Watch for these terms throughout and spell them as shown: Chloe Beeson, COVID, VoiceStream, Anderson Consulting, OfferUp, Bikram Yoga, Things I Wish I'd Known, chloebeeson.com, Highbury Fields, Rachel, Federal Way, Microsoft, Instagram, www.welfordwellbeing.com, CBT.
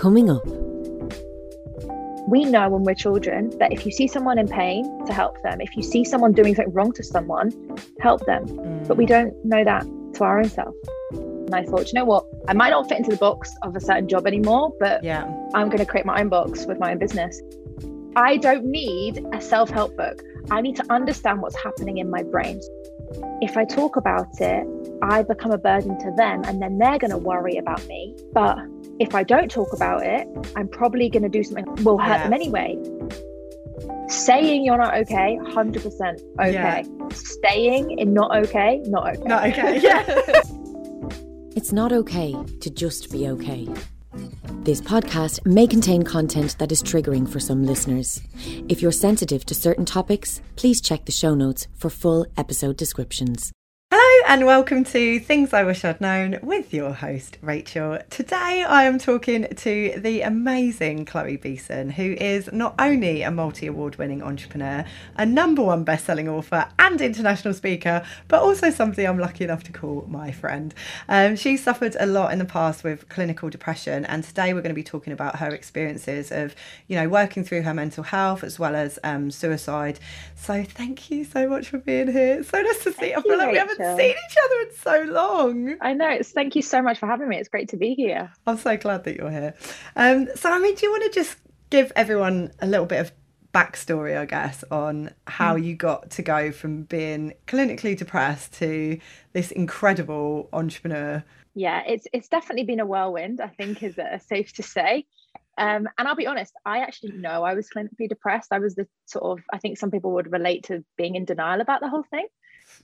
coming up. We know when we're children that if you see someone in pain, to help them. If you see someone doing something wrong to someone, help them. But we don't know that to our own self. And I thought, you know what? I might not fit into the box of a certain job anymore, but yeah, I'm going to create my own box with my own business. I don't need a self-help book. I need to understand what's happening in my brain. If I talk about it, I become a burden to them, and then they're going to worry about me. But if I don't talk about it, I'm probably going to do something that will hurt them anyway. Saying you're not okay, 100% okay. Yeah. Staying in not okay, not okay. Not okay, yeah. It's not okay to just be okay. This podcast may contain content that is triggering for some listeners. If you're sensitive to certain topics, please check the show notes for full episode descriptions. Hello and welcome to Things I Wish I'd Known with your host, Rachel. Today I am talking to the amazing Chloe Beeson, who is not only a multi-award winning entrepreneur, a #1 best-selling author and international speaker, but also somebody I'm lucky enough to call my friend. She suffered a lot in the past with clinical depression, and today we're going to be talking about her experiences of, you know, working through her mental health as well as suicide. So thank you so much for being here. So nice to see you. I feel like we haven't seen each other in so long. I know. Thank you so much for having me. It's great to be here. I'm so glad that you're here. So, I mean, do you want to just give everyone a little bit of backstory, I guess, on how you got to go from being clinically depressed to this incredible entrepreneur? Yeah, it's definitely been a whirlwind, I think, is safe to say. And I'll be honest, I actually know I was clinically depressed. I was the sort of, I think some people would relate to being in denial about the whole thing.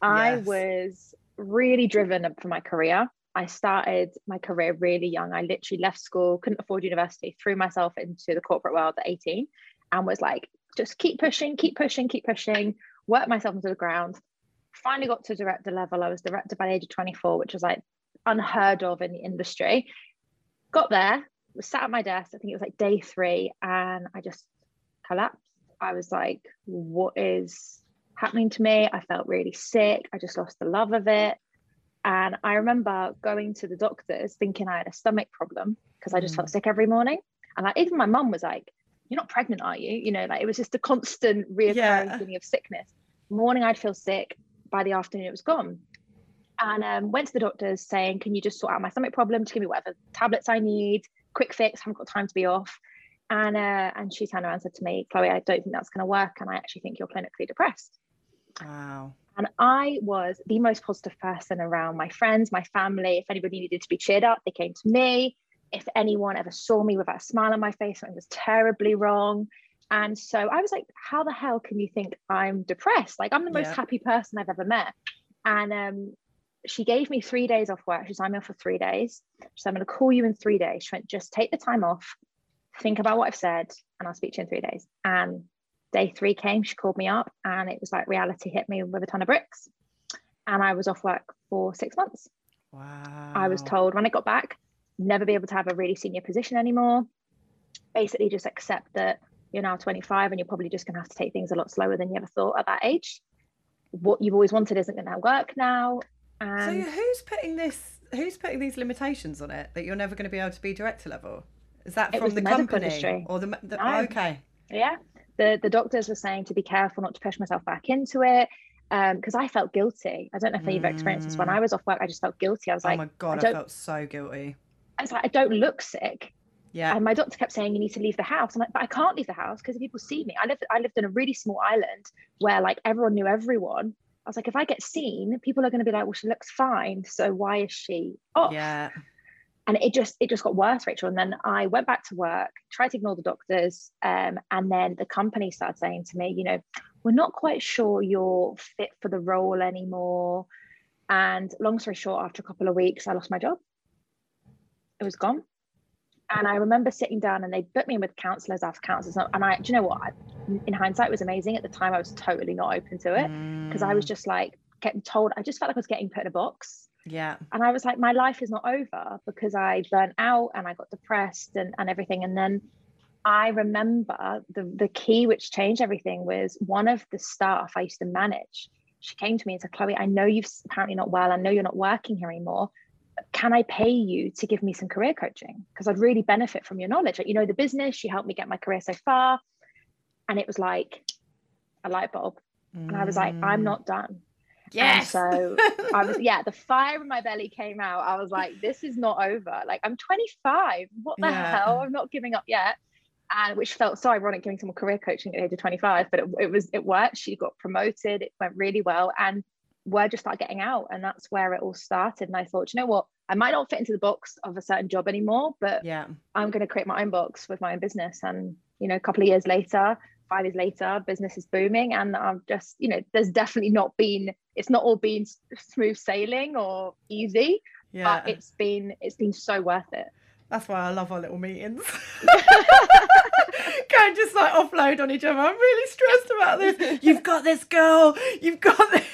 I was really driven for my career. I started my career really young. I literally left school, couldn't afford university, threw myself into the corporate world at 18 and was like, just keep pushing, worked myself into the ground. Finally got to director level. I was director by the age of 24, which was like unheard of in the industry. Got there, sat at my desk. I think it was like day 3 and I just collapsed. I was like, what is happening to me? I felt really sick. I just lost the love of it. And I remember going to the doctors thinking I had a stomach problem because I just felt sick every morning. And like, even my mum was like, you're not pregnant, are you? You know, like it was just a constant reoccurring feeling of sickness. Morning I'd feel sick, by the afternoon it was gone. And went to the doctors saying, can you just sort out my stomach problem? Just give me whatever tablets I need, quick fix, haven't got time to be off. And she turned around and said to me, Chloe, I don't think that's going to work. And I actually think you're clinically depressed. Wow. And I was the most positive person around. My friends, my family, if anybody needed to be cheered up, they came to me. If anyone ever saw me without a smile on my face, something was terribly wrong. And so I was like, how the hell can you think I'm depressed? Like, I'm the most happy person I've ever met. And she gave me 3 days off work. She signed me off for 3 days. She said, I'm going to call you in 3 days. She went, just take the time off, think about what I've said, and I'll speak to you in 3 days. And day 3 came, she called me up, and it was like reality hit me with a ton of bricks. And I was off work for 6 months. Wow. I was told when I got back, never be able to have a really senior position anymore. Basically just accept that you're now 25 and you're probably just going to have to take things a lot slower than you ever thought at that age. What you've always wanted isn't going to work now. And so who's putting these limitations on it, that you're never going to be able to be director level? Is that from the company industry? Or the no. Okay. Yeah. The doctors were saying to be careful not to push myself back into it, because I felt guilty. I don't know if you've experienced this. When I was off work, I just felt guilty. I was like, oh my God, I felt so guilty. I was like, I don't look sick. Yeah. And my doctor kept saying, you need to leave the house. I'm like, but I can't leave the house because if people see me, I lived on a really small island where like everyone knew everyone. I was like, if I get seen, people are going to be like, well, she looks fine. So why is she off? Yeah. And it just got worse, Rachel. And then I went back to work, tried to ignore the doctors. And then the company started saying to me, you know, we're not quite sure you're fit for the role anymore. And long story short, after a couple of weeks, I lost my job. It was gone. And I remember sitting down and they put me in with counsellors after counsellors. And I, do you know what? In hindsight, it was amazing. At the time, I was totally not open to it because I was just like, getting told, I just felt like I was getting put in a box. Yeah. And I was like, my life is not over because I burnt out and I got depressed and everything. And then I remember the key which changed everything was one of the staff I used to manage. She came to me and said, Chloe, I know you've apparently not well. I know you're not working here anymore, can I pay you to give me some career coaching? Because I'd really benefit from your knowledge. Like, you know the business, you helped me get my career so far. And it was like a light bulb. And I was like, I'm not done. Yes. And so I was, yeah, the fire in my belly came out. I was like, this is not over. Like, I'm 25. What the hell? I'm not giving up yet. And which felt so ironic, giving someone career coaching at the age of 25, but it worked. She got promoted. It went really well. And word just started getting out. And that's where it all started. And I thought, you know what? I might not fit into the box of a certain job anymore, but yeah, I'm going to create my own box with my own business. And, you know, a couple of years later, 5 years later, business is booming. And I've just, you know, there's definitely not been, it's not all been smooth sailing or easy, but it's been so worth it. That's why I love our little meetings. Can just like offload on each other. I'm really stressed about this. You've got this, girl. You've got this.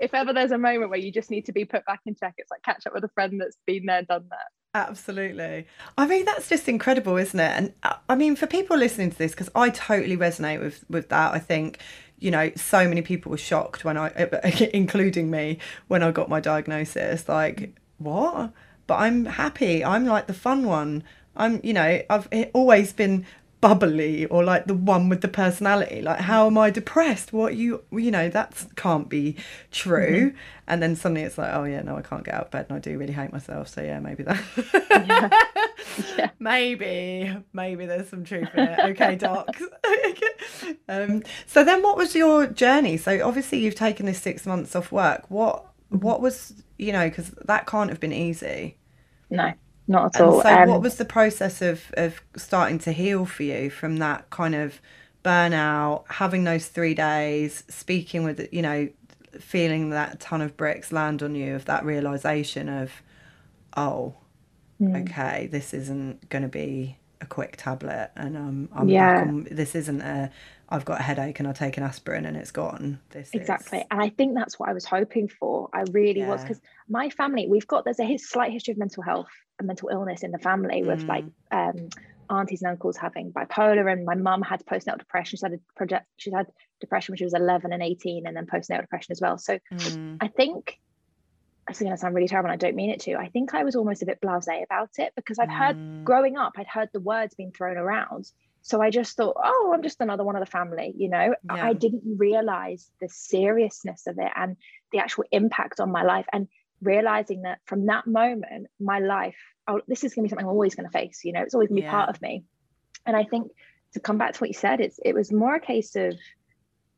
If ever there's a moment where you just need to be put back in check, it's like catch up with a friend that's been there, done that. Absolutely. I mean, that's just incredible, isn't it? And I mean, for people listening to this, because I totally resonate with that. I think, you know, so many people were shocked when I, including me, when I got my diagnosis. Like, what? But I'm happy. I'm like the fun one. I'm, you know, I've always been bubbly or like the one with the personality. Like, how am I depressed? What you know, that can't be true. Mm-hmm. And then suddenly it's like, oh yeah, no, I can't get out of bed and I do really hate myself. So yeah, maybe that. Yeah. Maybe there's some truth in it. Okay, docs. So then what was your journey? So obviously you've taken this 6 months off work. What was, you know, because that can't have been easy. No. Not at all. So what was the process of starting to heal for you from that kind of burnout, having those 3 days, speaking with, you know, feeling that ton of bricks land on you, of that realisation of, oh, okay, this isn't going to be a quick tablet and I'm back on, this isn't a, I've got a headache and I take an aspirin and it's gone. Exactly. And I think that's what I was hoping for. I really was, because my family, there's a slight history of mental health and mental illness in the family with like aunties and uncles having bipolar, and my mum had postnatal depression. She had depression when she was 11 and 18 and then postnatal depression as well. So I think, it's going to sound really terrible and I don't mean it to, I think I was almost a bit blasé about it because I've heard, growing up, I'd heard the words being thrown around. So I just thought, oh, I'm just another one of the family, you know. Yeah. I didn't realize the seriousness of it and the actual impact on my life, and realizing that from that moment, my life, oh, this is going to be something I'm always going to face, you know, it's always going to be part of me. And I think to come back to what you said, it was more a case of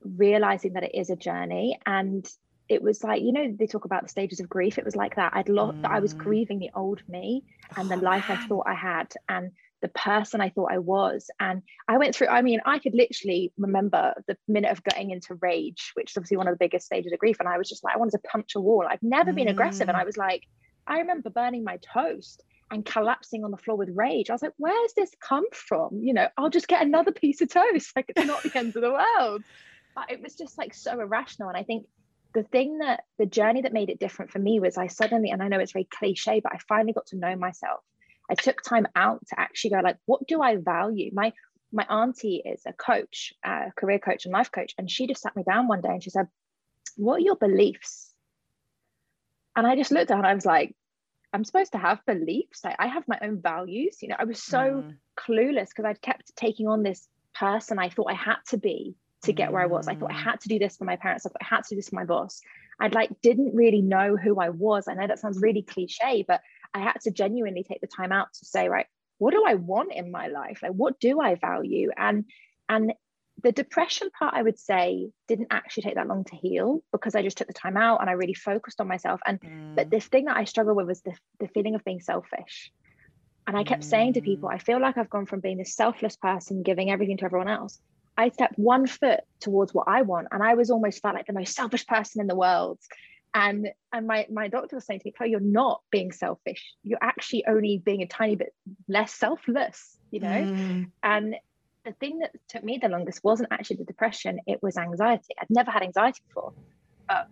realizing that it is a journey. And it was like, you know, they talk about the stages of grief. It was like that. I was grieving the old me and the life I thought I had and the person I thought I was. And I went through, I mean, I could literally remember the minute of getting into rage, which is obviously one of the biggest stages of grief. And I was just like, I wanted to punch a wall. I've never been aggressive. And I was like, I remember burning my toast and collapsing on the floor with rage. I was like, where's this come from? You know, I'll just get another piece of toast. Like, it's not the end of the world. But it was just like so irrational. And I think the journey that made it different for me was I suddenly, and I know it's very cliche, but I finally got to know myself. I took time out to actually go like, what do I value? My auntie is a coach, career coach and life coach. And she just sat me down one day and she said, what are your beliefs? And I just looked at her and I was like, I'm supposed to have beliefs. Like, I have my own values. You know, I was so clueless because I'd kept taking on this person I thought I had to be to get where I was. I thought I had to do this for my parents. I thought I had to do this for my boss. I'd like, didn't really know who I was. I know that sounds really cliche, but I had to genuinely take the time out to say, right, what do I want in my life? Like, what do I value? And the depression part, I would say, didn't actually take that long to heal because I just took the time out and I really focused on myself. And, but the thing that I struggled with was the feeling of being selfish. And I kept saying to people, I feel like I've gone from being this selfless person, giving everything to everyone else. I stepped one foot towards what I want. And I was almost felt like the most selfish person in the world. And my doctor was saying to me, Chloe, you're not being selfish. You're actually only being a tiny bit less selfless, you know? And the thing that took me the longest wasn't actually the depression. It was anxiety. I'd never had anxiety before. But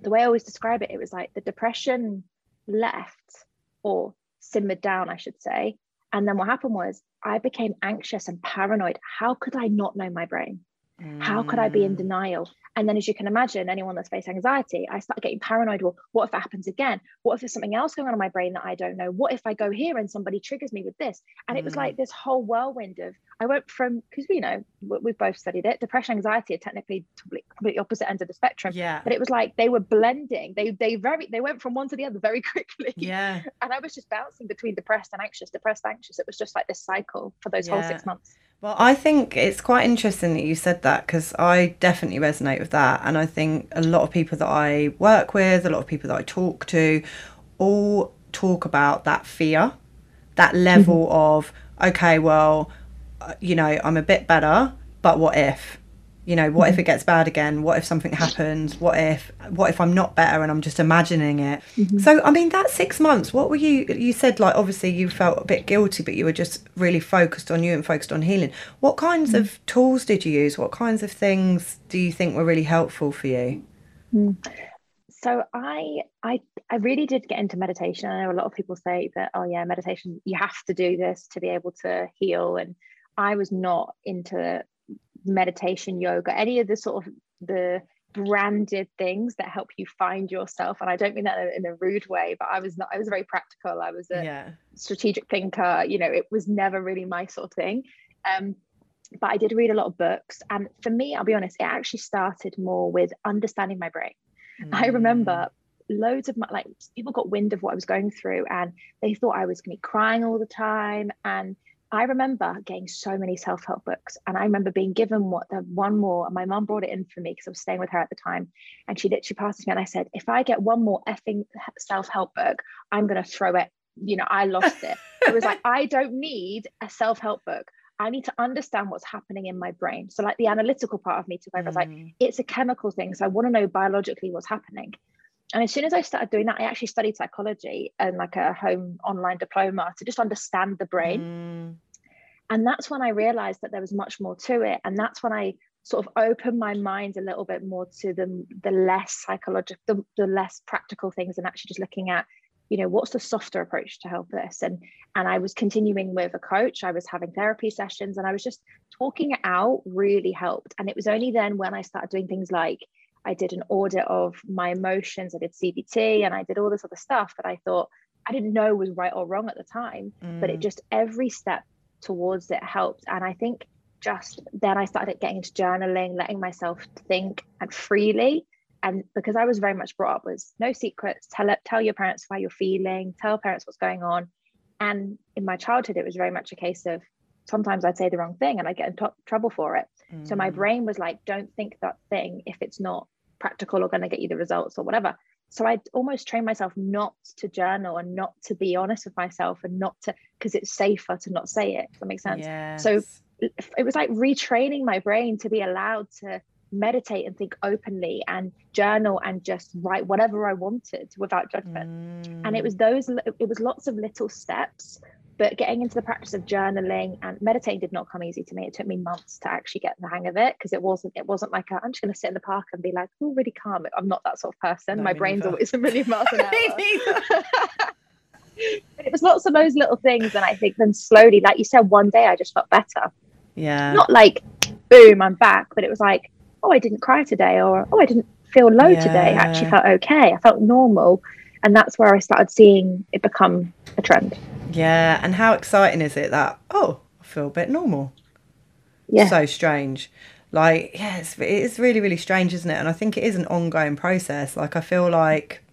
the way I always describe it, it was like the depression left, or simmered down, I should say. And then what happened was I became anxious and paranoid. How could I not know my brain? How could I be in denial? And then, as you can imagine, anyone that's faced anxiety, I start getting paranoid. Well, what if it happens again? What if there's something else going on in my brain that I don't know? What if I go here and somebody triggers me with this? And it was like this whole whirlwind of, I went from, because we know, we've both studied it, depression, anxiety are technically completely opposite ends of the spectrum. Yeah. But it was like they were blending. They went from one to the other very quickly. Yeah. And I was just bouncing between depressed and anxious, depressed, anxious. It was just like this cycle for those whole 6 months. Well, I think it's quite interesting that you said that, because I definitely resonate with that. And I think a lot of people that I work with, a lot of people that I talk to, all talk about that fear, that level of, okay, well, you know, I'm a bit better, but what if? You know, what if it gets bad again? What if something happens? What if I'm not better and I'm just imagining it? So, I mean, that 6 months, what were you said, like, obviously you felt a bit guilty, but you were just really focused on you and focused on healing. What kinds of tools did you use? What kinds of things do you think were really helpful for you? So I really did get into meditation. I know a lot of people say that, oh yeah, meditation, you have to do this to be able to heal. And I was not into meditation, yoga, any of the sort of the branded things that help you find yourself. And I don't mean that in a rude way, but I was very practical. I was a strategic thinker. You know, it was never really my sort of thing. But I did read a lot of books. And for me, I'll be honest, it actually started more with understanding my brain. I remember loads of my, like, people got wind of what I was going through and they thought I was going to be crying all the time. And I remember getting so many self-help books, and I remember being given one more, and my mum brought it in for me because I was staying with her at the time, and she literally passed me and I said, if I get one more effing self-help book, I'm going to throw it. You know, I lost it. It was like, I don't need a self-help book. I need to understand what's happening in my brain. So like the analytical part of me took over. I was like, it's a chemical thing. So I want to know biologically what's happening. And as soon as I started doing that, I actually studied psychology and like a home online diploma to just understand the brain. And that's when I realized that there was much more to it. And that's when I sort of opened my mind a little bit more to the less psychological, the less practical things, and actually just looking at, you know, what's the softer approach to help this? And I was continuing with a coach. I was having therapy sessions and I was just talking it out really helped. And it was only then when I started doing things like, I did an audit of my emotions, I did CBT, and I did all this other stuff that I thought I didn't know was right or wrong at the time, but it just, every step towards it helped. And I think just then I started getting into journaling, letting myself think and freely. And because I was very much brought up with no secrets, tell your parents how you're feeling, tell parents what's going on. And in my childhood, it was very much a case of sometimes I'd say the wrong thing and I get in trouble for it. So my brain was like, don't think that thing if it's not practical or going to get you the results or whatever. So I almost trained myself not to journal and not to be honest with myself and not to, because it's safer to not say it. Does that make sense? Yes. So it was like retraining my brain to be allowed to meditate and think openly and journal and just write whatever I wanted without judgment. And it was lots of little steps. But getting into the practice of journaling and meditating did not come easy to me. It took me months to actually get the hang of it, because it wasn't like I'm just going to sit in the park and be like, oh, really calm. I'm not that sort of person. No, my brain's always a million miles an hour. But it was lots of those little things. And I think then slowly, like you said, one day I just felt better. Yeah. Not like, boom, I'm back. But it was like, oh, I didn't cry today, or, oh, I didn't feel low today. I actually felt okay. I felt normal. And that's where I started seeing it become a trend. Yeah, and how exciting is it that, oh, I feel a bit normal. Yeah. So strange. Like, yeah, it's really, really strange, isn't it? And I think it is an ongoing process. Like, I feel like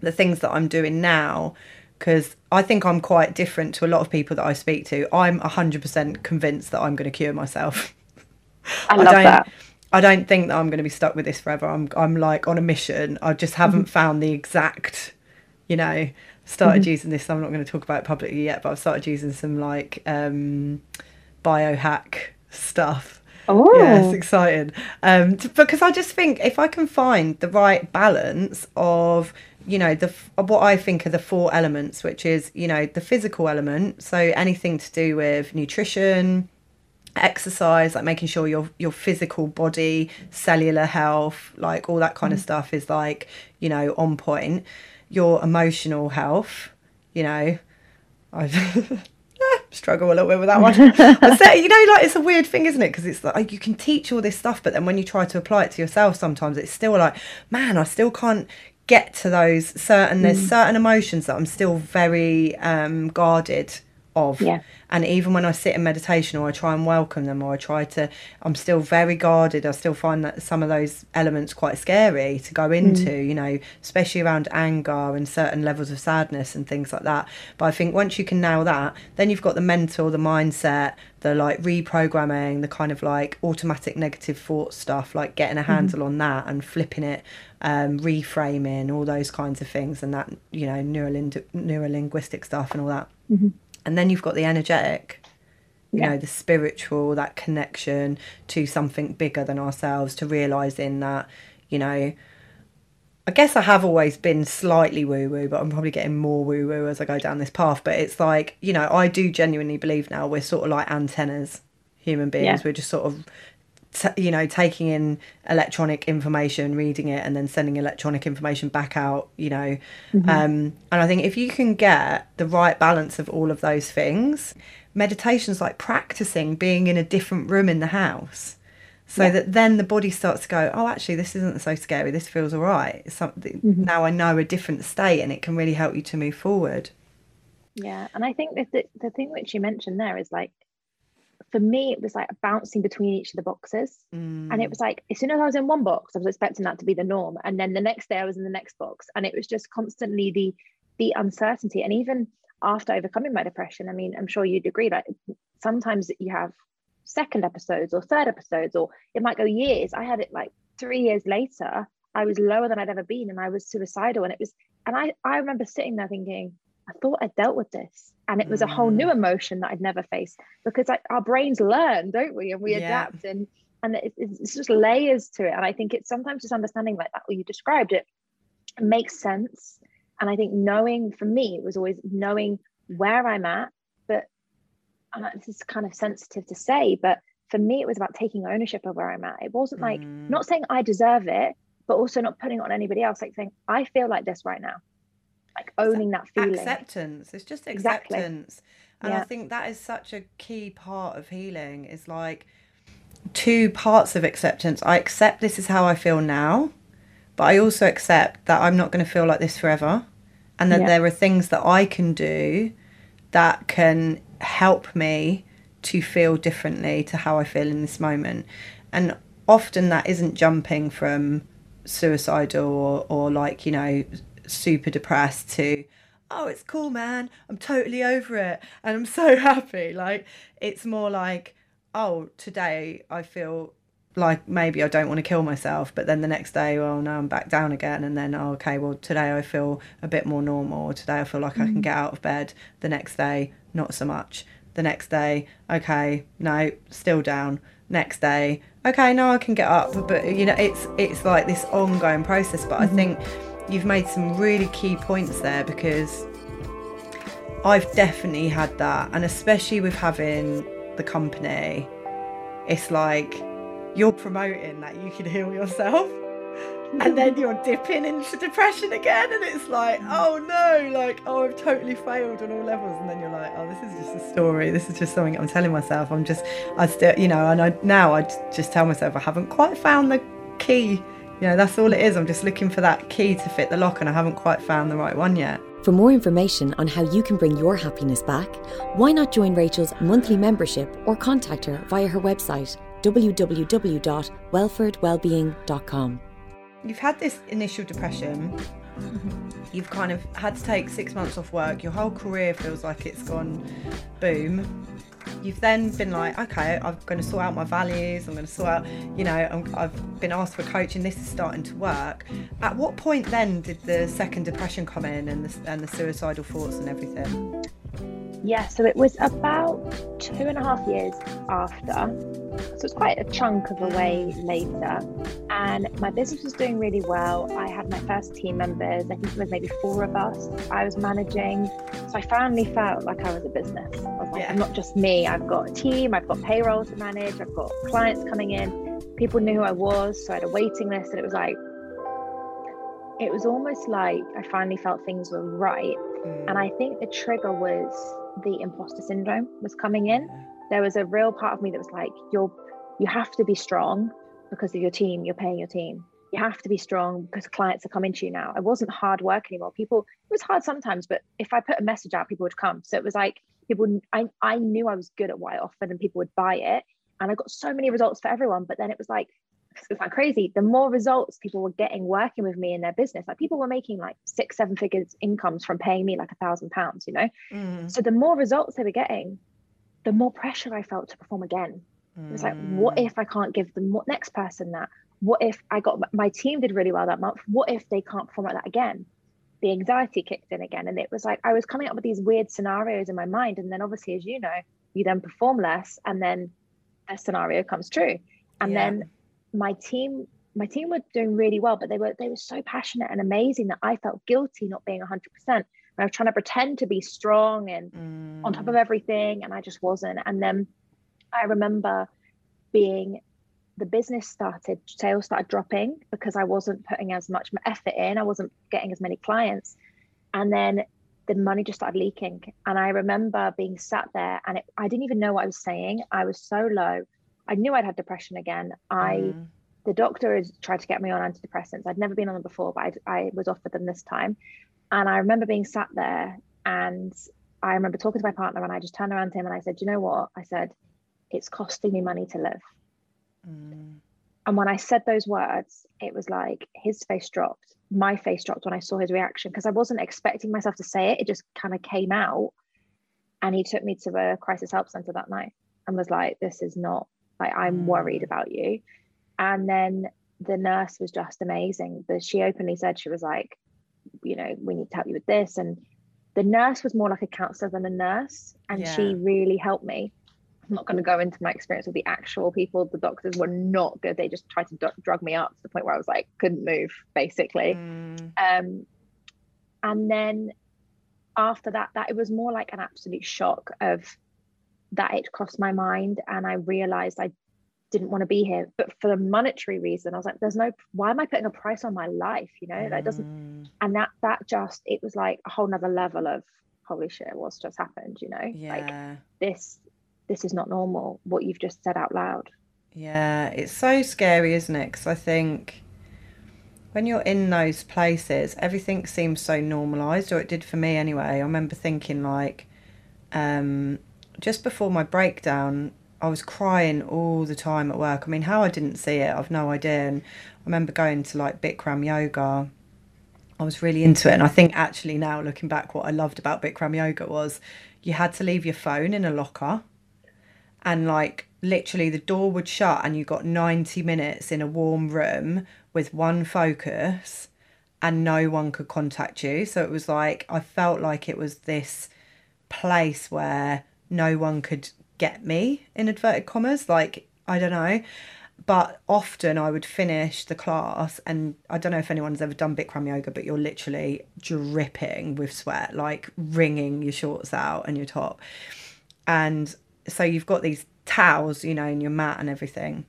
the things that I'm doing now, because I think I'm quite different to a lot of people that I speak to. I'm 100% convinced that I'm going to cure myself. I love that. I don't think that I'm going to be stuck with this forever. I'm like on a mission. I just haven't found the exact, you know... started using this, I'm not going to talk about it publicly yet, but I've started using some like biohack stuff. Oh yeah, it's exciting. Because I just think if I can find the right balance of, you know, what I think are the four elements, which is, you know, the physical element, so anything to do with nutrition, exercise, like making sure your physical body, cellular health, like all that kind of stuff is like, you know, on point. Your emotional health, you know, struggle a little bit with that one. Like, it's a weird thing, isn't it? Because it's like you can teach all this stuff, but then when you try to apply it to yourself, sometimes it's still like, man, I still can't get to those certain, there's certain emotions that I'm still very guarded of. Yeah. And even when I sit in meditation or I try and welcome them or I try to, I'm still very guarded. I still find that some of those elements quite scary to go into, you know, especially around anger and certain levels of sadness and things like that. But I think once you can nail that, then you've got the mental, the mindset, the like reprogramming, the kind of like automatic negative thought stuff, like getting a handle on that and flipping it, reframing, all those kinds of things, and that, you know, neuro-linguistic stuff and all that. And then you've got the energetic, you know, the spiritual, that connection to something bigger than ourselves, to realising that, you know, I guess I have always been slightly woo-woo, but I'm probably getting more woo-woo as I go down this path. But it's like, you know, I do genuinely believe now we're sort of like antennas, human beings. Yeah. We're just sort of, you know, taking in electronic information, reading it, and then sending electronic information back out, you know. And I think if you can get the right balance of all of those things, meditation's like practicing being in a different room in the house, so that then the body starts to go, oh, actually, this isn't so scary, this feels all right. It's something, now I know a different state, and it can really help you to move forward. Yeah. And I think that the thing which you mentioned there is like, for me, it was like bouncing between each of the boxes. And it was like, as soon as I was in one box, I was expecting that to be the norm. And then the next day I was in the next box. And it was just constantly the uncertainty. And even after overcoming my depression, I mean, I'm sure you'd agree, like sometimes you have second episodes or third episodes, or it might go years. I had it like 3 years later, I was lower than I'd ever been, and I was suicidal. And it was, and I remember sitting there thinking, I thought I dealt with this. And it was a whole new emotion that I'd never faced, because like, our brains learn, don't we? And we adapt, and it's just layers to it. And I think it's sometimes just understanding like that, or you described it, makes sense. And I think knowing, for me, it was always knowing where I'm at, but, and this is kind of sensitive to say, but for me, it was about taking ownership of where I'm at. It wasn't like, not saying I deserve it, but also not putting it on anybody else, like saying, I feel like this right now. Like owning that feeling. Acceptance. It's just acceptance. Exactly. And I think that is such a key part of healing, is like two parts of acceptance. I accept this is how I feel now, but I also accept that I'm not going to feel like this forever, and that there are things that I can do that can help me to feel differently to how I feel in this moment. And often that isn't jumping from suicidal or like, you know, super depressed to, oh, it's cool, man, I'm totally over it and I'm so happy. Like, it's more like, oh, today I feel like maybe I don't want to kill myself, but then the next day, well, now I'm back down again. And then, oh, okay, well, today I feel a bit more normal, today I feel like I can get out of bed. The next day, not so much. The next day, okay, no, still down. Next day, okay, now I can get up. But, you know, it's like this ongoing process. But I think you've made some really key points there, because I've definitely had that. And especially with having the company, it's like you're promoting that you can heal yourself, and then you're dipping into depression again. And it's like, oh no, like, oh, I've totally failed on all levels. And then you're like, oh, this is just a story, this is just something I'm telling myself. I still, you know, and now I just tell myself I haven't quite found the key. You know, that's all it is. I'm just looking for that key to fit the lock, and I haven't quite found the right one yet. For more information on how you can bring your happiness back, why not join Rachel's monthly membership or contact her via her website, www.welfordwellbeing.com. You've had this initial depression. You've kind of had to take 6 months off work. Your whole career feels like it's gone boom. You've then been like, okay, I'm going to sort out my values, I'm going to sort out, you know, I've been asked for coaching, this is starting to work. At what point then did the second depression come in, and the suicidal thoughts and everything? Yeah, so it was about 2.5 years after, so it's quite a chunk of a way later, and my business was doing really well. I had my first team members, I think there was maybe 4 of us I was managing, so I finally felt like I was a business. I was like, I'm not just me, I've got a team, I've got payroll to manage, I've got clients coming in, people knew who I was, so I had a waiting list, and it was like, it was almost like I finally felt things were right. And I think the trigger was the imposter syndrome was coming in. There was a real part of me that was like, you have to be strong because of your team, you're paying your team. You have to be strong because clients are coming to you now. It wasn't hard work anymore. It was hard sometimes, but if I put a message out, people would come. So it was like, I knew I was good at what I offered and people would buy it. And I got so many results for everyone. But then it was like, it's like crazy. The more results people were getting working with me in their business, like people were making like 6-7 figures incomes from paying me like £1,000, you know? So the more results they were getting, the more pressure I felt to perform again. It was like, what if I can't give the next person that? What if my team did really well that month? What if they can't perform like that again? The anxiety kicked in again. And it was like, I was coming up with these weird scenarios in my mind. And then obviously, as you know, you then perform less and then a scenario comes true. And then my team were doing really well, but they were so passionate and amazing that I felt guilty not being 100%. I was trying to pretend to be strong and on top of everything, and I just wasn't. And then I remember the business sales started dropping because I wasn't putting as much effort in. I wasn't getting as many clients. And then the money just started leaking. And I remember being sat there and I didn't even know what I was saying. I was so low. I knew I'd had depression again. The doctor had tried to get me on antidepressants. I'd never been on them before, but I was offered them this time. And I remember being sat there and I remember talking to my partner and I just turned around to him and I said, you know what? I said, it's costing me money to live. And when I said those words, it was like his face dropped. My face dropped when I saw his reaction because I wasn't expecting myself to say it. It just kind of came out. And he took me to a crisis help center that night and was like, this is not, like, I'm worried about you. And then the nurse was just amazing. But she openly said, she was like, you know, we need to help you with this. And the nurse was more like a counselor than a nurse. And she really helped me. I'm not going to go into my experience with the actual people. The doctors were not good. They just tried to drug me up to the point where I was like, couldn't move, basically. And then after that it was more like an absolute shock of that it crossed my mind. And I realized I didn't want to be here, but for the monetary reason, I was like, why am I putting a price on my life? You know, that doesn't, and it was like a whole nother level of holy shit, what's just happened, you know? Like this is not normal, what you've just said out loud. Yeah, it's so scary, isn't it? Because I think when you're in those places, everything seems so normalized, or it did for me anyway. I remember thinking like, just before my breakdown, I was crying all the time at work. I mean, how I didn't see it, I've no idea. And I remember going to like Bikram Yoga. I was really into it. And I think actually now looking back, what I loved about Bikram Yoga was you had to leave your phone in a locker. And like literally the door would shut and you got 90 minutes in a warm room with one focus and no one could contact you. So it was like, I felt like it was this place where no one could get me, in inverted commas, like, I don't know. But often I would finish the class and I don't know if anyone's ever done Bikram Yoga, but you're literally dripping with sweat, like wringing your shorts out and your top. And so you've got these towels, you know, in your mat and everything.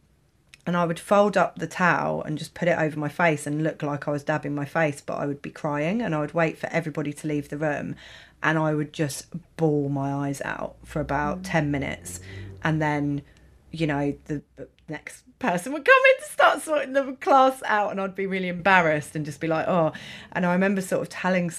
And I would fold up the towel and just put it over my face and look like I was dabbing my face, but I would be crying. And I would wait for everybody to leave the room. And I would just bawl my eyes out for about 10 minutes. And then, you know, the next person would come in to start sorting the class out. And I'd be really embarrassed and just be like, oh. And I remember sort of telling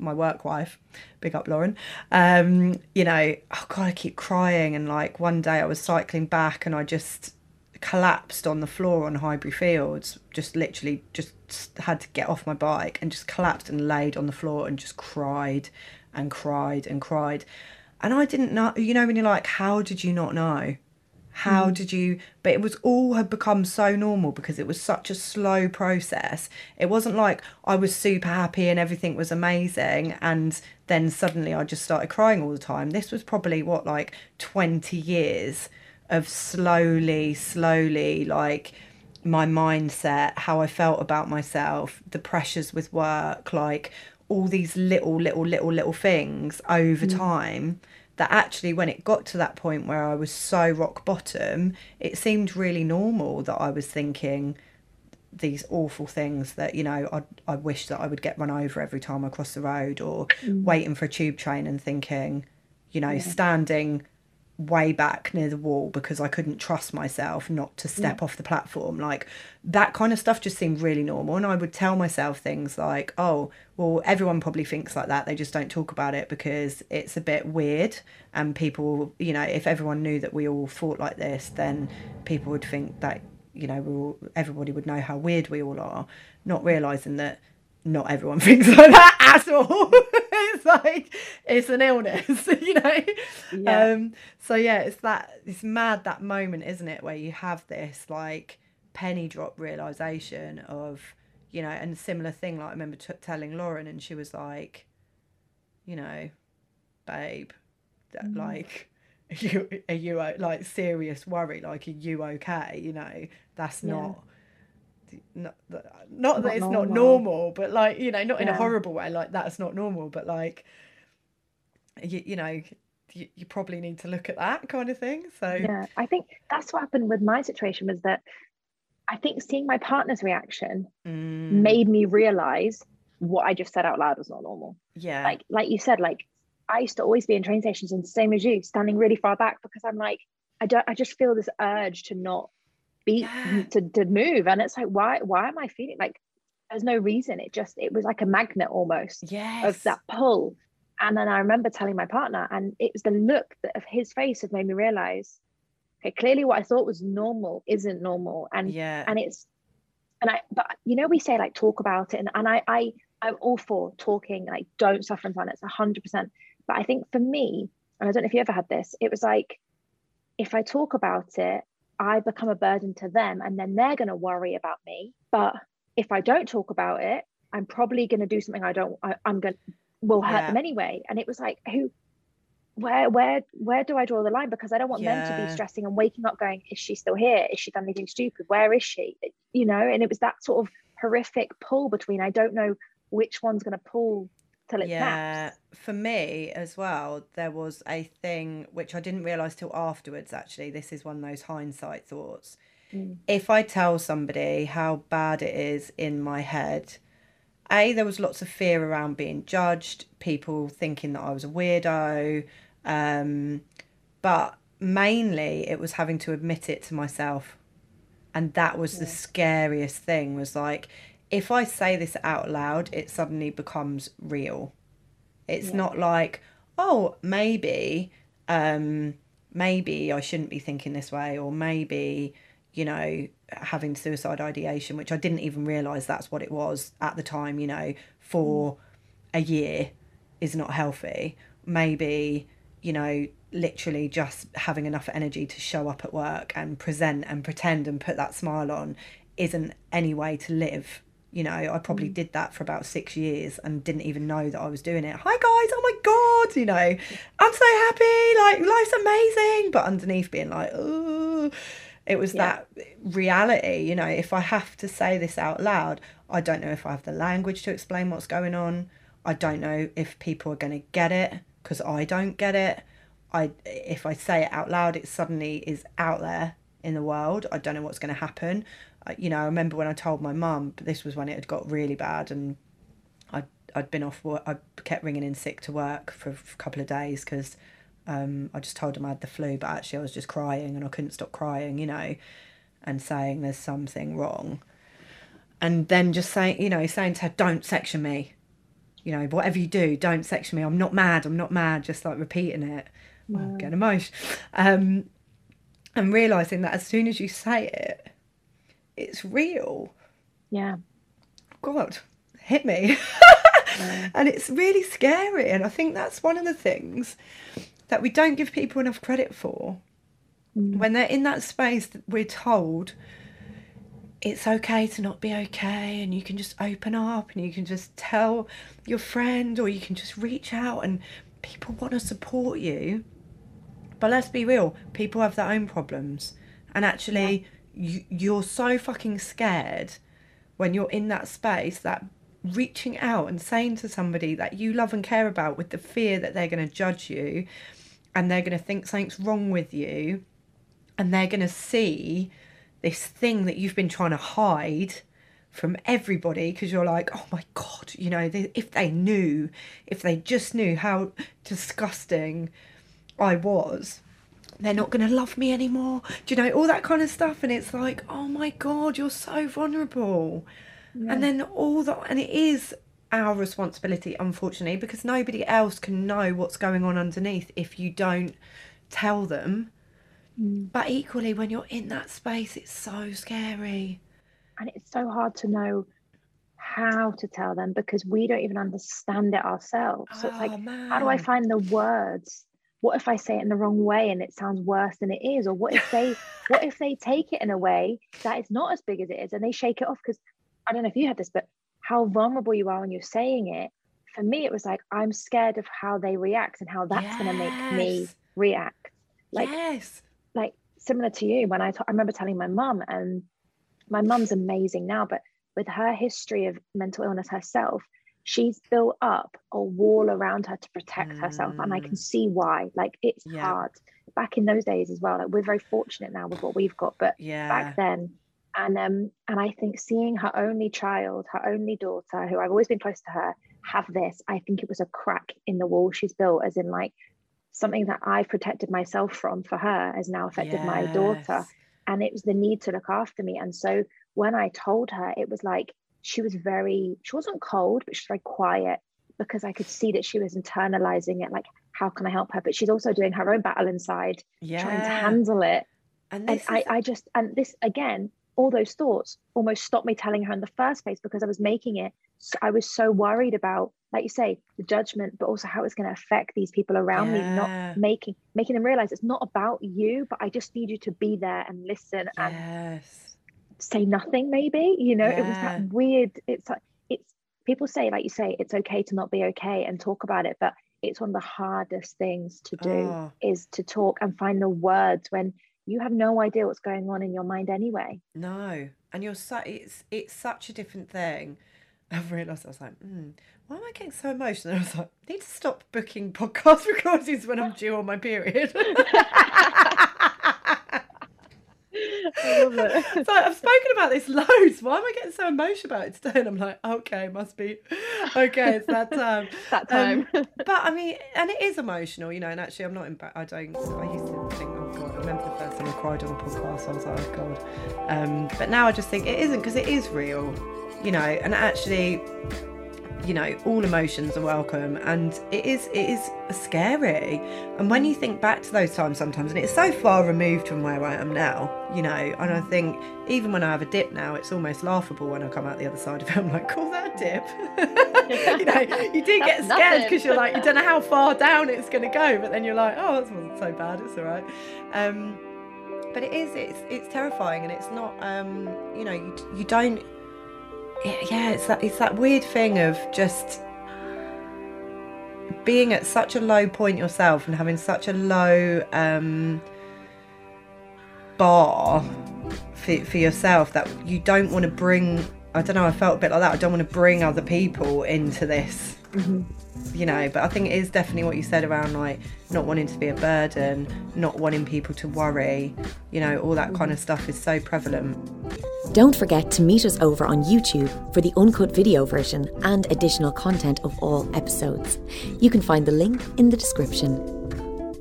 my work wife, big up Lauren, you know, oh God, I keep crying. And like one day I was cycling back and I just collapsed on the floor on Highbury Fields, just literally just had to get off my bike and just collapsed and laid on the floor and just cried and cried and cried. And I didn't know, you know, when you're like, how did you not know? How did you? But it was all had become so normal because it was such a slow process. It wasn't like I was super happy and everything was amazing and then suddenly I just started crying all the time. This was probably what, like 20 years of slowly, like my mindset, how I felt about myself, the pressures with work, like all these little things over time, that actually when it got to that point where I was so rock bottom, it seemed really normal that I was thinking, these awful things that, you know, I wish that I would get run over every time I cross the road, or waiting for a tube train and thinking, you know, standing way back near the wall because I couldn't trust myself not to step off the platform. Like, that kind of stuff just seemed really normal. And I would tell myself things like, oh, well, everyone probably thinks like that, they just don't talk about it because it's a bit weird, and people, you know, if everyone knew that we all thought like this, then people would think that, you know, everybody would know how weird we all are, not realising that not everyone thinks like that at all. It's like, it's an illness, you know. Yeah. So yeah, it's mad, that moment, isn't it, where you have this like penny drop realisation of, you know. And a similar thing, like, I remember telling Lauren, and she was like, you know, babe, that, like, are you like, serious worry, like, are you okay, you know, that's not that it's normal. Not normal, but like, you know, not in a horrible way, like, that's not normal, but like, you know, you probably need to look at that kind of thing. So yeah, I think that's what happened with my situation, was that I think seeing my partner's reaction made me realize what I just said out loud was not normal. Yeah, like you said, like, I used to always be in train stations, and same as you, standing really far back, because I'm like, I just feel this urge to not be, to move. And it's like, why am I feeling like, there's no reason. It was like a magnet almost, of that pull. And then I remember telling my partner, and it was the look of his face that made me realize, okay, clearly what I thought was normal isn't normal. And but you know, we say like, talk about it. And I'm all for talking, like, don't suffer in silence, 100%. But I think for me, and I don't know if you ever had this, it was like, if I talk about it, I become a burden to them, and then they're going to worry about me. But if I don't talk about it, I'm probably going to do something will hurt them anyway. And it was like, where do I draw the line? Because I don't want them to be stressing and waking up going, is she still here? Is she done anything stupid? Where is she? You know, and it was that sort of horrific pull between, I don't know which one's going to pull till it snaps. Yeah, for me as well, there was a thing which I didn't realise till afterwards, actually. This is one of those hindsight thoughts. If I tell somebody how bad it is in my head, A, there was lots of fear around being judged, people thinking that I was a weirdo, but mainly it was having to admit it to myself. And that was the scariest thing, was like, if I say this out loud, it suddenly becomes real. It's not like, oh, maybe I shouldn't be thinking this way, or maybe, you know, having suicide ideation, which I didn't even realise that's what it was at the time, you know, for a year, is not healthy. Maybe, you know, literally just having enough energy to show up at work and present and pretend and put that smile on isn't any way to live. You know, I probably did that for about 6 years and didn't even know that I was doing it. Hi guys, oh my God, you know, I'm so happy, like, life's amazing. But underneath being like, oh, it was that reality, you know, if I have to say this out loud, I don't know if I have the language to explain what's going on. I don't know if people are going to get it, because I don't get it. If I say it out loud, it suddenly is out there in the world. I don't know what's going to happen. You know, I remember when I told my mum, this was when it had got really bad, and I'd been off work. I kept ringing in sick to work for a couple of days because I just told them I had the flu, but actually I was just crying, and I couldn't stop crying, you know, and saying there's something wrong. And then just saying, you know, saying to her, don't section me, you know, whatever you do, don't section me. I'm not mad, just like repeating it. Wow. I'm getting emotional. And realising that as soon as you say it, it's real. Yeah. God, hit me. And it's really scary. And I think that's one of the things that we don't give people enough credit for. When they're in that space, that we're told it's okay to not be okay, and you can just open up, and you can just tell your friend, or you can just reach out, and people want to support you. But let's be real, people have their own problems. And actually... Yeah. You're so fucking scared when you're in that space that reaching out and saying to somebody that you love and care about, with the fear that they're going to judge you, and they're going to think something's wrong with you, and they're going to see this thing that you've been trying to hide from everybody, because you're like, oh my God, you know, if they just knew how disgusting I was, they're not going to love me anymore. Do you know, all that kind of stuff. And it's like, oh my God, you're so vulnerable. Yeah. And then all that, and it is our responsibility, unfortunately, because nobody else can know what's going on underneath if you don't tell them. Mm. But equally, when you're in that space, it's so scary. And it's so hard to know how to tell them because we don't even understand it ourselves. So it's like, man, how do I find the words? What if I say it in the wrong way and it sounds worse than it is? Or what if they take it in a way that is not as big as it is and they shake it off? Because I don't know if you had this, but how vulnerable you are when you're saying it. For me, it was like, I'm scared of how they react and how that's going to make me react. Like, like similar to you, when I remember telling my mum, and my mum's amazing now, but with her history of mental illness herself, she's built up a wall around her to protect herself. And I can see why. Like, it's hard. Back in those days as well, like, we're very fortunate now with what we've got, but back then. And I think seeing her only child, her only daughter, who I've always been close to her, have this, I think it was a crack in the wall she's built, as in like something that I've protected myself from for her has now affected my daughter. And it was the need to look after me. And so when I told her, it was like, she wasn't cold, but she's very quiet, because I could see that she was internalizing it. Like, how can I help her? But she's also doing her own battle inside, trying to handle it. And this again, all those thoughts almost stopped me telling her in the first place, because I was making it. I was so worried about, like you say, the judgment, but also how it's going to affect these people around me, not making them realize it's not about you, but I just need you to be there and listen and say nothing, maybe, you know. It was that weird, it's people say, like you say, it's okay to not be okay and talk about it, but it's one of the hardest things to do is to talk and find the words when you have no idea what's going on in your mind anyway. No. And you're it's such a different thing. I've realised, I was like, why am I getting so emotional? I was like, I need to stop booking podcast recordings when I'm due on my period. I love it. So I've spoken about this loads. Why am I getting so emotional about it today? And I'm like, okay, must be. Okay, it's that time. That time. But I mean, and it is emotional, you know, and actually I'm not in back. I used to think, oh God, I remember the first time I cried on a podcast. I was like, oh God. But now I just think it isn't, because it is real, you know, and actually, you know, all emotions are welcome, and it is scary. And when you think back to those times sometimes, and it's so far removed from where I am now, you know, and I think even when I have a dip now, it's almost laughable when I come out the other side of it. I'm like, call that a dip? You know, you do get scared, because you're like, you don't know how far down it's going to go, but then you're like, oh, that wasn't so bad, it's all right. But it's terrifying, and it's not, you know, you don't. Yeah, it's that weird thing of just being at such a low point yourself and having such a low bar for yourself that you don't want to bring. I don't know, I felt a bit like that. I don't want to bring other people into this, you know. But I think it is definitely what you said around, like, not wanting to be a burden, not wanting people to worry, you know, all that kind of stuff is so prevalent. Don't forget to meet us over on YouTube for the uncut video version and additional content of all episodes. You can find the link in the description.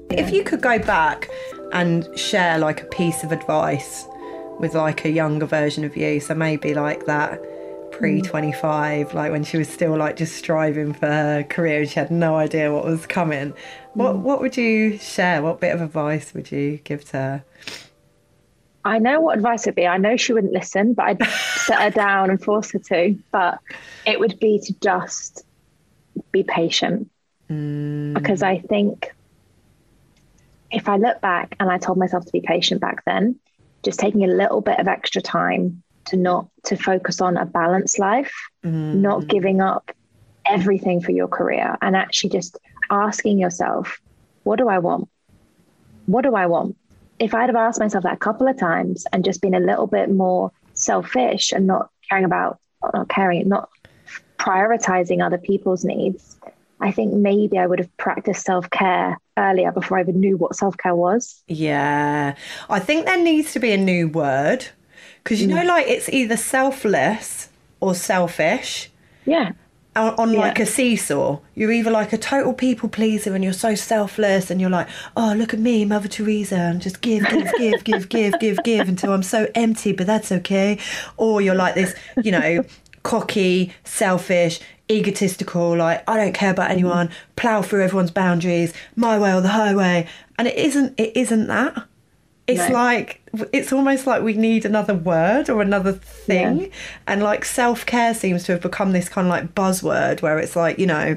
If you could go back and share like a piece of advice with like a younger version of you, so maybe like that pre-25, like when she was still like just striving for her career and she had no idea what was coming, what would you share? What bit of advice would you give to her? I know what advice it would be. I know she wouldn't listen, but I'd sit her down and force her to. But it would be to just be patient. Because I think if I look back and I told myself to be patient back then, just taking a little bit of extra time to focus on a balanced life, not giving up everything for your career, and actually just asking yourself, what do I want? What do I want? If I'd have asked myself that a couple of times and just been a little bit more selfish and not prioritizing other people's needs, I think maybe I would have practiced self-care earlier before I even knew what self-care was. Yeah. I think there needs to be a new word, because, you know, like, it's either selfless or selfish. Yeah. On like a seesaw. You're either like a total people pleaser and you're so selfless and you're like, oh, look at me, Mother Teresa, and just give until I'm so empty, but that's okay. Or you're like this, you know, cocky, selfish, egotistical, like, I don't care about anyone, plough through everyone's boundaries, my way or the highway. And it isn't that. It's like, it's almost like we need another word or another thing. Yeah. And like self-care seems to have become this kind of like buzzword where it's like, you know,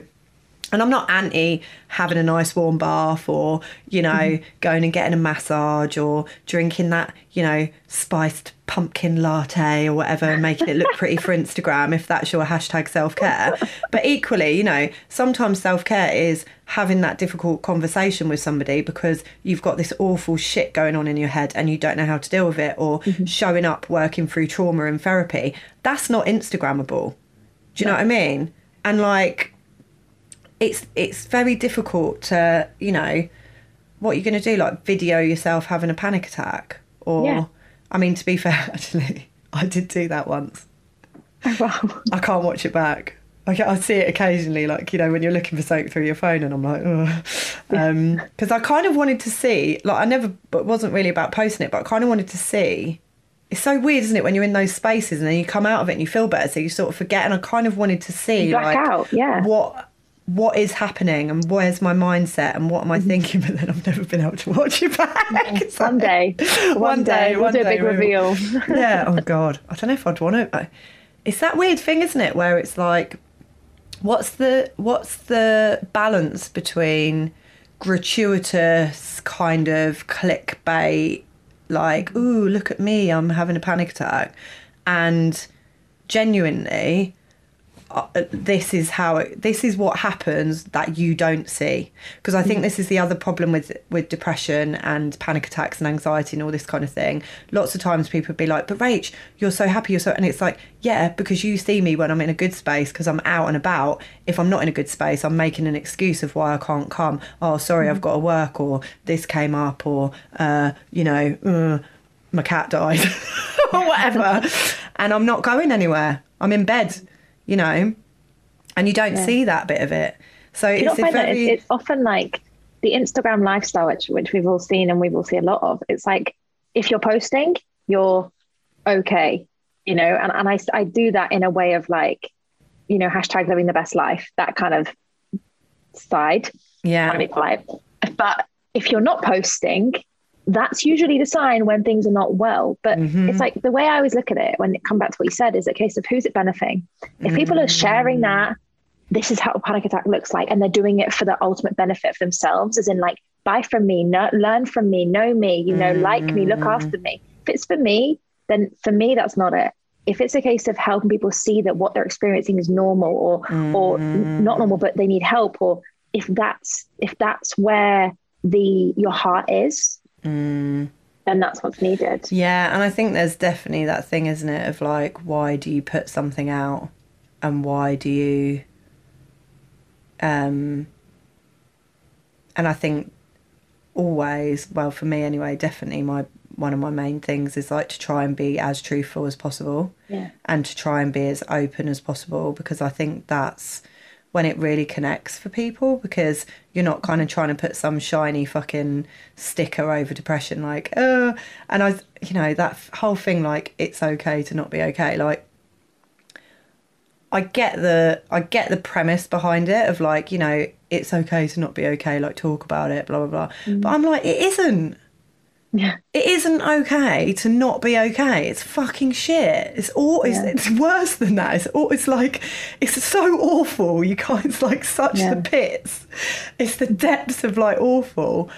and I'm not anti having a nice warm bath or, you know, going and getting a massage or drinking that, you know, spiced pumpkin latte or whatever and making it look pretty for Instagram if that's your hashtag self-care. But equally, you know, sometimes self-care is having that difficult conversation with somebody because you've got this awful shit going on in your head and you don't know how to deal with it, or showing up working through trauma in therapy. That's not Instagrammable. Do you know what I mean? And like, it's very difficult to, you know, what are you going to do? Like video yourself having a panic attack? Or, I mean, to be fair, actually, I did do that once. Oh, wow. I can't watch it back. I see it occasionally, like, you know, when you're looking for something through your phone and I'm like, oh. Because I kind of wanted to see, like, it wasn't really about posting it, but I kind of wanted to see. It's so weird, isn't it, when you're in those spaces and then you come out of it and you feel better, so you sort of forget. And I kind of wanted to see, like, out, what is happening and where's my mindset and what am I thinking, but then I've never been able to watch it back. Yeah, one day we'll do a big reveal. Yeah, oh God. I don't know if I'd want it. It's that weird thing, isn't it, where it's like, what's the balance between gratuitous kind of clickbait, like, ooh, look at me, I'm having a panic attack, and genuinely, this is what happens that you don't see. Because I think this is the other problem with depression and panic attacks and anxiety and all this kind of thing. Lots of times people would be like, but Rach, you're so happy, and it's like, yeah, because you see me when I'm in a good space, because I'm out and about. If I'm not in a good space, I'm making an excuse of why I can't come. Oh, sorry, I've got to work, or this came up, or you know, my cat died or whatever, and I'm not going anywhere, I'm in bed. You know, and you don't see that bit of it. So it's often like the Instagram lifestyle, which we've all seen and we've all seen a lot of. It's like, if you're posting, you're okay, you know, and I do that in a way of like, you know, hashtag living the best life, that kind of side. Yeah. I mean, like, but if you're not posting, that's usually the sign when things are not well. But it's like, the way I always look at it, when it comes back to what you said, is a case of who's it benefiting. If people are sharing that, this is how a panic attack looks like, and they're doing it for the ultimate benefit for themselves, as in like, buy from me, learn from me, know me, you know, like me, look after me. If it's for me, then for me, that's not it. If it's a case of helping people see that what they're experiencing is normal or not normal, but they need help, or if that's where your heart is, then that's what's needed. Yeah, and I think there's definitely that thing, isn't it, of like, why do you put something out, and why do you and I think always, well, for me anyway, definitely one of my main things is like to try and be as truthful as possible, and to try and be as open as possible, because I think that's when it really connects for people, because you're not kind of trying to put some shiny fucking sticker over depression, like, oh, and I, you know, that whole thing, like, it's okay to not be okay. Like, I get the premise behind it of like, you know, it's okay to not be okay, like, talk about it, blah, blah, blah. But I'm like, it isn't. Yeah. It isn't okay to not be okay. It's fucking shit. It's always it's worse than that. It's like, it's so awful. You can't. It's like such the pits. It's the depths of like awful.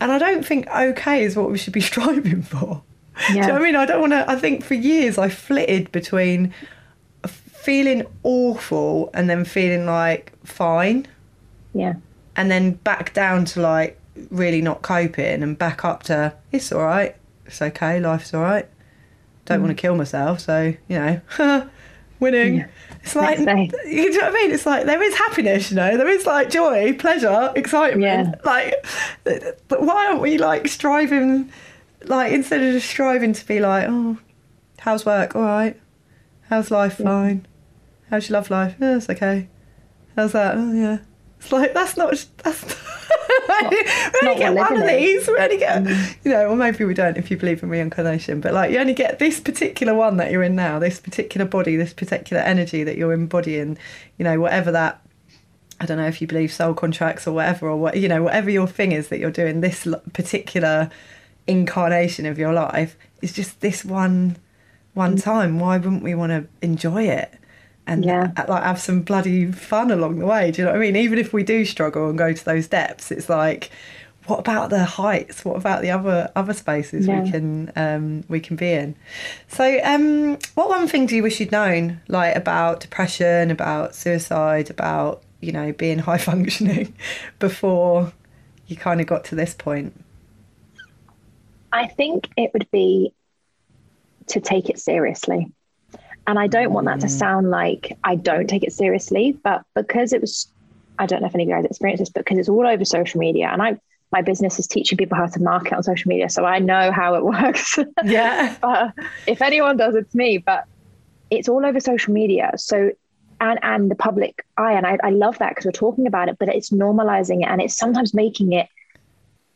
And I don't think okay is what we should be striving for. Yeah. Do you know what I mean? I don't want to. I think for years I flitted between feeling awful and then feeling like fine. Yeah. And then back down to like, really not coping, and back up to it's all right, it's okay, life's all right, don't want to kill myself, so, you know, winning. It's like, you know what I mean, it's like there is happiness, you know, there is like joy, pleasure, excitement, like, but why aren't we like striving, like, instead of just striving to be like, oh, how's work, all right, how's life, fine, How's your love life? Yeah, it's okay. How's that? Oh, yeah. It's like, that's not we only get one of these. We only get, you know, or maybe we don't if you believe in reincarnation, but like you only get this particular one that you're in now, this particular body, this particular energy that you're embodying, you know, whatever that, I don't know if you believe soul contracts or whatever, or what, you know, whatever your thing is that you're doing, this particular incarnation of your life is just this one time. Why wouldn't we want to enjoy it? And like have some bloody fun along the way. Do you know what I mean? Even if we do struggle and go to those depths, it's like, what about the heights? What about the other spaces we can be in? So, what one thing do you wish you'd known, like about depression, about suicide, about, you know, being high functioning before you kind of got to this point? I think it would be to take it seriously. And I don't want that to sound like I don't take it seriously, but because it was, I don't know if any of you guys experienced this, but because it's all over social media, and my business is teaching people how to market on social media, so I know how it works. Yeah. But if anyone does, it's me. But it's all over social media. So, and the public eye, and I love that because we're talking about it, but it's normalizing it, and it's sometimes making it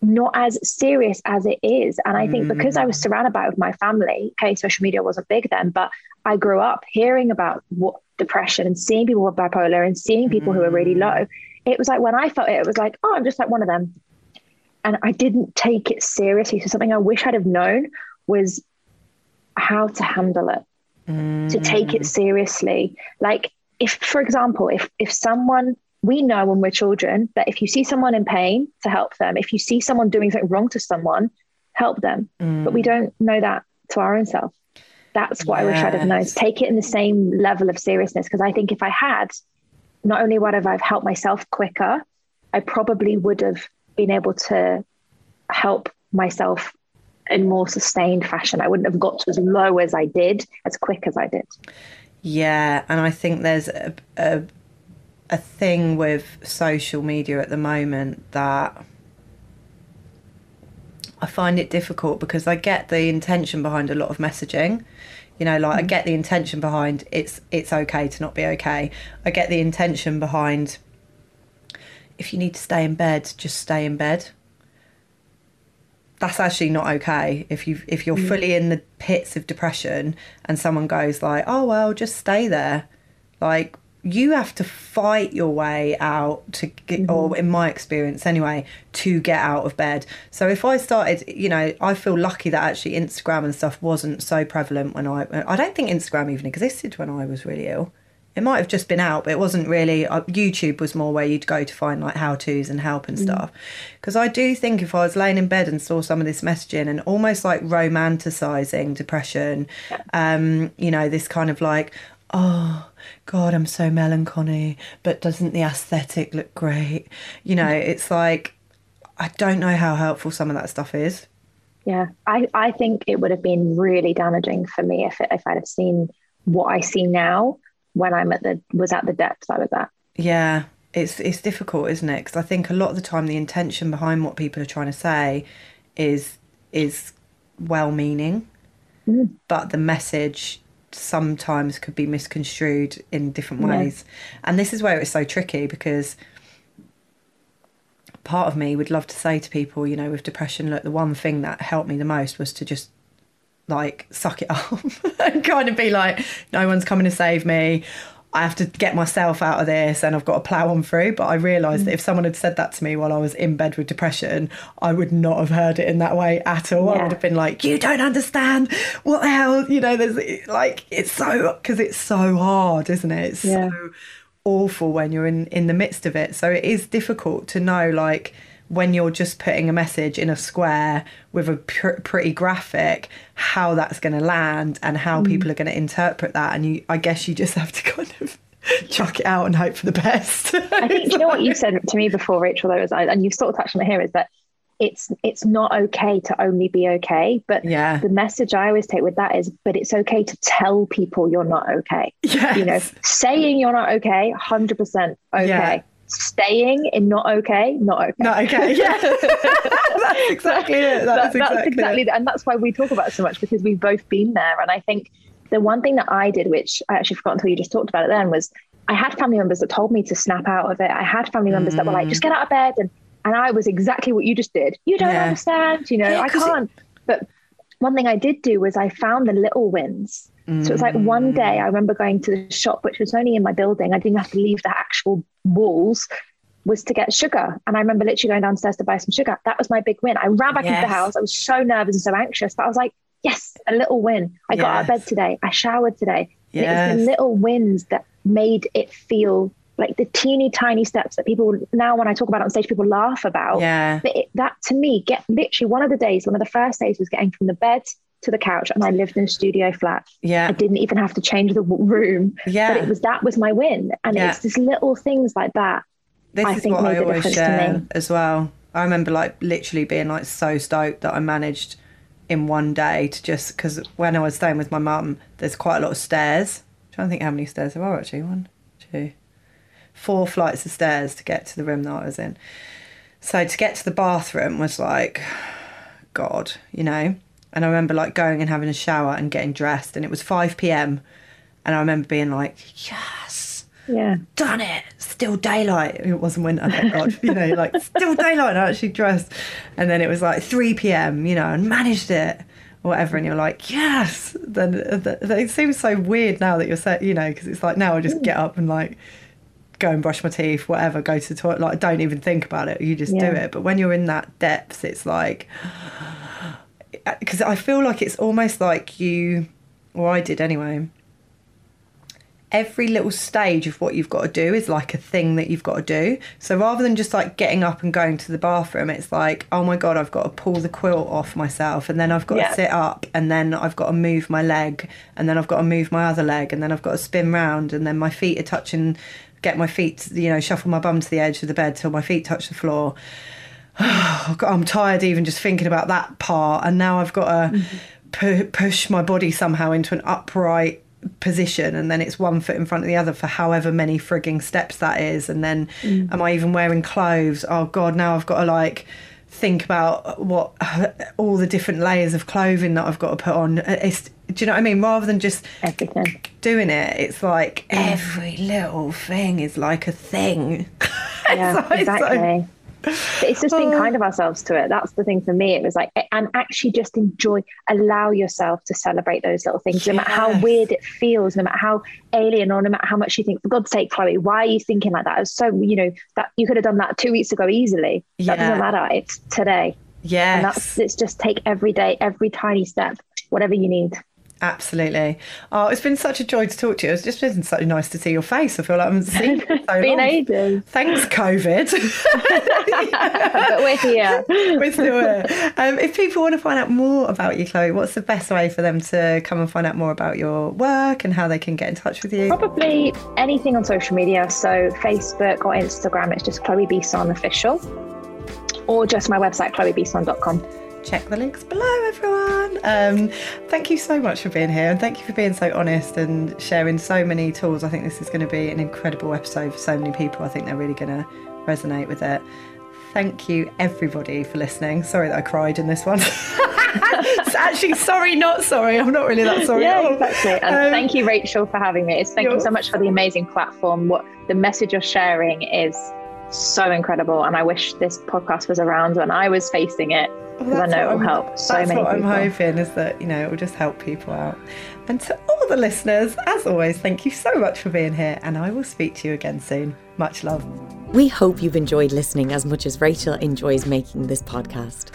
not as serious as it is. And I think because I was surrounded by it with my family, okay, social media wasn't big then, but I grew up hearing about what depression and seeing people with bipolar and seeing people who are really low. It was like, when I felt it, it was like, oh, I'm just like one of them. And I didn't take it seriously. So something I wish I'd have known was how to handle it, to take it seriously. Like if, for example, if someone, we know when we're children that if you see someone in pain, to help them. If you see someone doing something wrong to someone, help them. But we don't know that to our own self. That's what I wish I'd have known. Take it in the same level of seriousness, because I think if I had, not only would I've helped myself quicker, I probably would have been able to help myself in more sustained fashion. I wouldn't have got to as low as I did, as quick as I did. Yeah, and I think there's a thing with social media at the moment that I find it difficult, because I get the intention behind a lot of messaging, you know, like I get the intention behind it's okay to not be okay. I get the intention behind if you need to stay in bed, just stay in bed. That's actually not okay. If you're fully in the pits of depression and someone goes like, oh, well, just stay there. Like, you have to fight your way out to get, or in my experience anyway, to get out of bed. So if I started, you know, I feel lucky that actually Instagram and stuff wasn't so prevalent when I don't think Instagram even existed when I was really ill. It might have just been out, but it wasn't really, YouTube was more where you'd go to find like how to's and help and stuff. Because I do think if I was laying in bed and saw some of this messaging and almost like romanticizing depression, you know, this kind of like, oh God, I'm so melancholy, but doesn't the aesthetic look great? You know, it's like, I don't know how helpful some of that stuff is. Yeah, I think it would have been really damaging for me if I'd have seen what I see now when I'm at the depths I was at. Yeah, it's difficult, isn't it? Because I think a lot of the time the intention behind what people are trying to say is well-meaning, but the message sometimes could be misconstrued in different ways. And this is where it's so tricky, because part of me would love to say to people, you know, with depression, look, the one thing that helped me the most was to just like suck it up and kind of be like, no one's coming to save me, I have to get myself out of this and I've got to plough on through. But I realised that if someone had said that to me while I was in bed with depression, I would not have heard it in that way at all. Yeah. I would have been like, you don't understand, what the hell? You know, there's like, it's so, because it's so hard, isn't it? It's so awful when you're in the midst of it. So it is difficult to know, like, when you're just putting a message in a square with a pretty graphic, how that's going to land and how people are going to interpret that. And I guess you just have to kind of chuck it out and hope for the best. I think, you know, what you said to me before, Rachel, though, and you've sort of touched on it here, is that it's not okay to only be okay. But the message I always take with that is, but it's okay to tell people you're not okay. Yes. You know, saying you're not okay, 100% okay. Yeah. Staying in not okay, not okay. Not okay, yeah. That's exactly it. That's exactly it. And that's why we talk about it so much, because we've both been there. And I think The one thing that I did, which I actually forgot until you just talked about it then, was I had family members that told me to snap out of it. I had family members that were like, just get out of bed. And I was exactly what you just did. You don't understand, you know, I can't. But one thing I did do was I found the little wins. So it's like one day I remember going to the shop, which was only in my building. I didn't have to leave the actual walls, was to get sugar. And I remember literally going downstairs to buy some sugar. That was my big win. I ran back into the house. I was so nervous and so anxious, but I was like, yes, a little win. I got out of bed today. I showered today. And it was the little wins that made it feel like the teeny tiny steps that people now, when I talk about it on stage, people laugh about. But that to me, literally one of the first days was getting from the bed to the couch, and I lived in a studio flat. I didn't even have to change the room. But that was my win. And it's just little things like that. I think made a difference to me as well. I remember literally being so stoked that I managed in one day to just, because when I was staying with my mum, there's quite a lot of stairs. I'm trying to think how many stairs there are actually. 1, 2, 4 flights of stairs to get to the room that I was in. So to get to the bathroom was like, God, you know. And I remember going and having a shower and getting dressed, and it was 5 p.m. And I remember being like, yes. Done it. Still daylight. It wasn't winter, thank God. You know, still daylight. And I actually dressed. And then it was 3 p.m, you know, and managed it or whatever. And you're like, yes. Then it seems so weird now that you're set, you know, because it's now I just get up and go and brush my teeth, whatever, go to the toilet. I don't even think about it. You just do it. But when you're in that depth, it's like, because I feel like it's almost like you, or I did anyway, every little stage of what you've got to do is a thing that you've got to do. So rather than just getting up and going to the bathroom, it's oh my God, I've got to pull the quilt off myself, and then I've got to sit up, and then I've got to move my leg, and then I've got to move my other leg, and then I've got to spin round, and then my feet are touching, get my feet, you know, shuffle my bum to the edge of the bed till my feet touch the floor. Oh, God, I'm tired even just thinking about that part. And now I've got to push my body somehow into an upright position, and then it's one foot in front of the other for however many frigging steps that is. And then am I even wearing clothes? Oh God, now I've got to think about what all the different layers of clothing that I've got to put on. Do you know what I mean? Rather than just everything. Doing it, it's every little thing is a thing. Yeah, exactly. But it's just being kind of ourselves to it. That's the thing for me. It was and actually just allow yourself to celebrate those little things, no matter how weird it feels, no matter how alien, or no matter how much you think, for God's sake, Chloe, why are you thinking like that? It's so, you know, that you could have done that 2 weeks ago easily. That doesn't matter. It's today. Yeah. And it's just take every day, every tiny step, whatever you need. Absolutely. Oh, it's been such a joy to talk to you. It's just been so nice to see your face. I feel like I haven't seen you for so long. Ages. Thanks, COVID. But we're here. We're still here. If people want to find out more about you, Chloe, what's the best way for them to come and find out more about your work and how they can get in touch with you? Probably anything on social media. So Facebook or Instagram, it's just Chloe Beeson Official, or just my website, chloebeeson.com. Check the links below, everyone. Thank you so much for being here, and thank you for being so honest and sharing so many tools. I think this is going to be an incredible episode for so many people. I think they're really going to resonate with it. Thank you, everybody, for listening. Sorry that I cried in this one. Actually, sorry, not sorry. I'm not really that sorry at all. Exactly. And thank you, Rachel, for having me. Thank you so much for the amazing platform. What the message you're sharing is so incredible, and I wish this podcast was around when I was facing it. Well, I know it will help so many people. That's what I'm hoping, is that, you know, it will just help people out. And to all the listeners, as always, thank you so much for being here, and I will speak to you again soon. Much love. We hope you've enjoyed listening as much as Rachel enjoys making this podcast.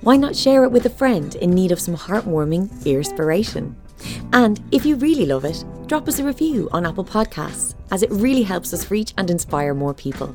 Why not share it with a friend in need of some heartwarming inspiration? And if you really love it, drop us a review on Apple Podcasts, as it really helps us reach and inspire more people.